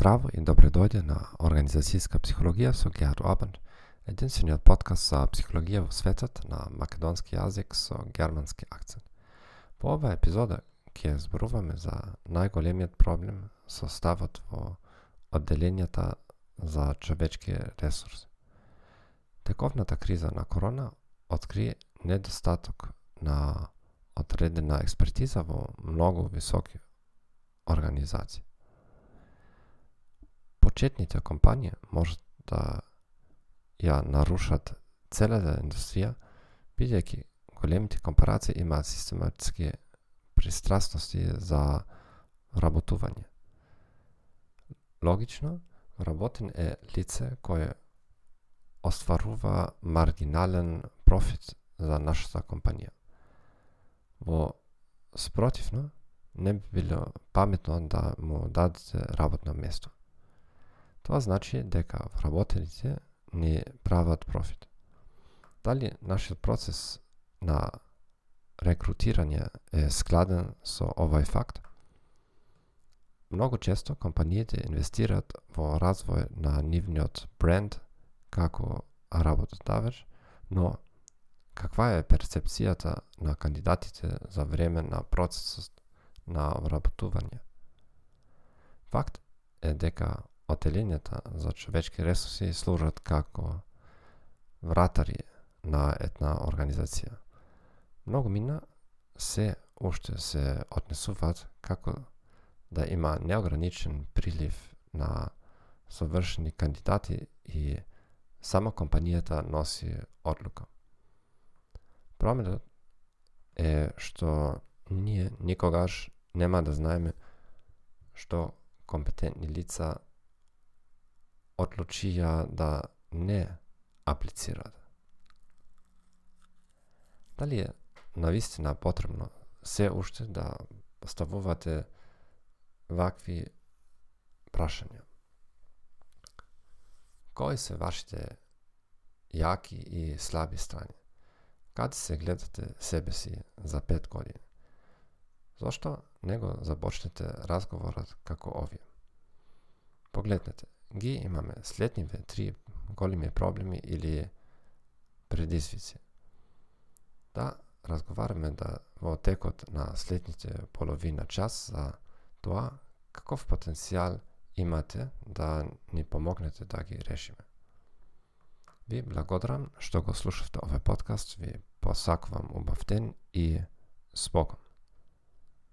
Zdravo i dobrodošli na organizacijska psihologija sa Gerhard Ohrband, jedinstveni podcast za psihologije u svetu na makedonski jezik sa germanski akcent. Po ova epizoda, kjer zbruvame za najgolemijat problem sastavot v oddelenjata za človečki resursi. Tekovnata kriza na korona odkrije nedostatok na odredena ekspertiza v mnogo visokih organizacij. Početnite kompanije može da ja narušat cela industrija, vidjeki golemite komparacije ima sistematske pristrastnosti za rabotovanje. Logično, rabotin je lice koje ostvaruva marginalen profit za naša kompanija. Vo sprotivno, ne bi bilo pametno da mu dadete rabotno mjesto. To znači deka работените не прават профит. Дали нашиот процес на рекрутирање е складен со овај факт? Много често компаниите инвестираат во развој на нивниот бренд како работодавач, но каква е перцепцијата на кандидатите за време на процесот на вработување? Факт е дека отделенията за човечки ресурси служат како вратари на една организација. Много мина се уште се отнесуваат како да има неограничен прилив на совршени кандидати и само компанијата носи одлука. Променот е што ние никогаш нема да знаеме што компетентни лица odločija da ne aplicirate. Da li je navistina potrebno se ušte da postavovate vakvi prašanja? Koji se vašite jaki i slabi strani? Kad se gledate sebe si za 5 godina? Zašto nego započnete razgovorat kako ovi? Pogledajte. Ги имаме следните 3 големи проблеми или предизвици. Да разговараме да во текот на следните половина час за тоа каков потенцијал имате да ни помогнете да ги решиме. Ви благодарам што го слушавте овој подкаст, ви посакувам убав ден и с Богом.